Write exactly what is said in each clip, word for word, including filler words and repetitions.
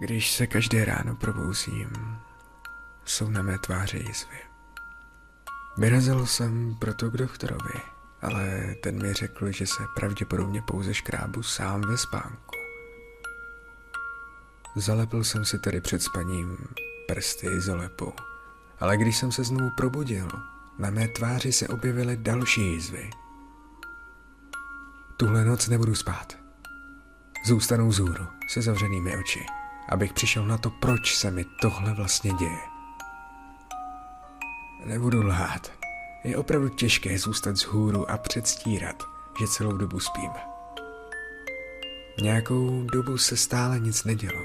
Když se každé ráno probouzím, jsou na mé tváři jizvy. Vyrazil jsem proto k doktorovi, ale ten mi řekl, že se pravděpodobně pouze škrábu sám ve spánku. Zalepil jsem si tedy před spaním prsty izolepou, ale když jsem se znovu probudil, na mé tváři se objevily další jizvy. Tuhle noc nebudu spát. Zůstanu vzhůru se zavřenými oči, abych přišel na to, proč se mi tohle vlastně děje. Nebudu lhát. Je opravdu těžké zůstat vzhůru a předstírat, že celou dobu spím. Nějakou dobu se stále nic nedělo.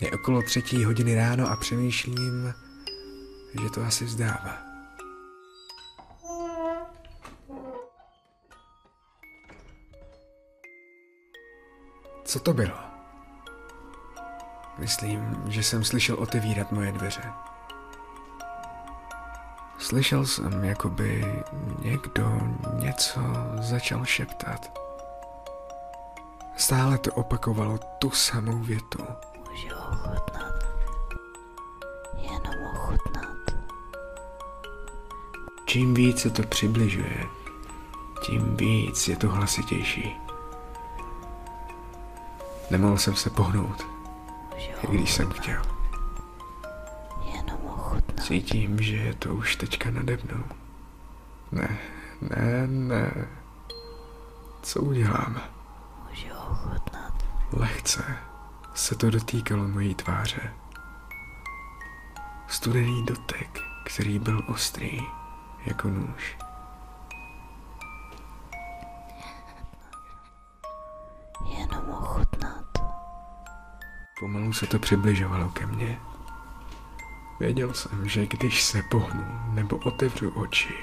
Je okolo třetí hodiny ráno a přemýšlím, že to asi vzdává. Co to bylo? Myslím, že jsem slyšel otevírat moje dveře. Slyšel jsem, jako by někdo něco začal šeptat. Stále to opakovalo tu samou větu. Můžu ochutnat. Jenom ochutnat. Čím víc se to přibližuje, tím víc je to hlasitější. Nemohl jsem se pohnout, i když jsem chtěl. Cítím, že je to už teďka nade mnou. Ne, ne, ne. Co udělám? Lehce se to dotýkalo mojí tváře. Studený dotek, který byl ostrý jako nůž. Pomalu se to přibližovalo ke mně. Věděl jsem, že když se pohnu nebo otevřu oči,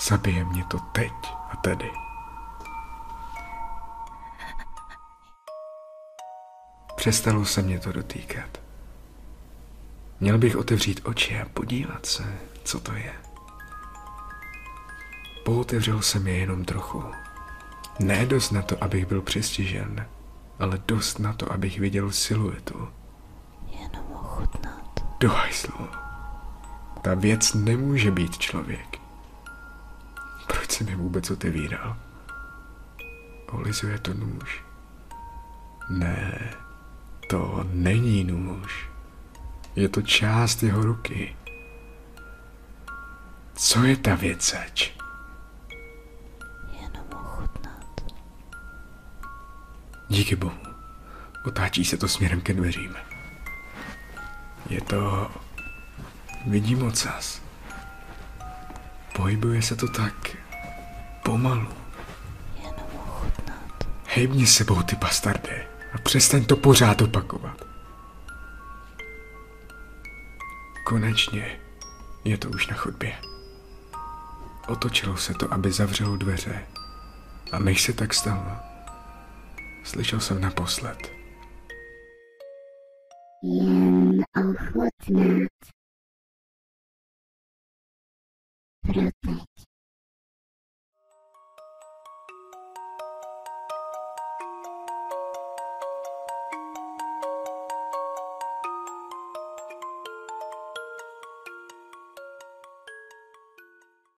zabije mě to teď a tady. Přestalo se mě to dotýkat. Měl bych otevřít oči a podívat se, co to je. Pootevřel jsem je jenom trochu. Ne dost na to, abych byl přistižen, ale dost na to, abych viděl siluetu. Jenom ochutnat. Do hajzlu. Ta věc nemůže být člověk. Proč se mi vůbec otevíral? Olizuje to nůž. Ne, to není nůž. Je to část jeho ruky. Co je ta věc zač? Díky bohu. Otáčí se to směrem ke dveřím. Je to... Vidím ocas. Pohybuje se to tak... pomalu. Hejbni s sebou, ty bastarde. A přestaň to pořád opakovat. Konečně je to už na chodbě. Otočilo se to, aby zavřelo dveře. A než se tak stalo, slyšel jsem naposled. Jen ochutnat. Proto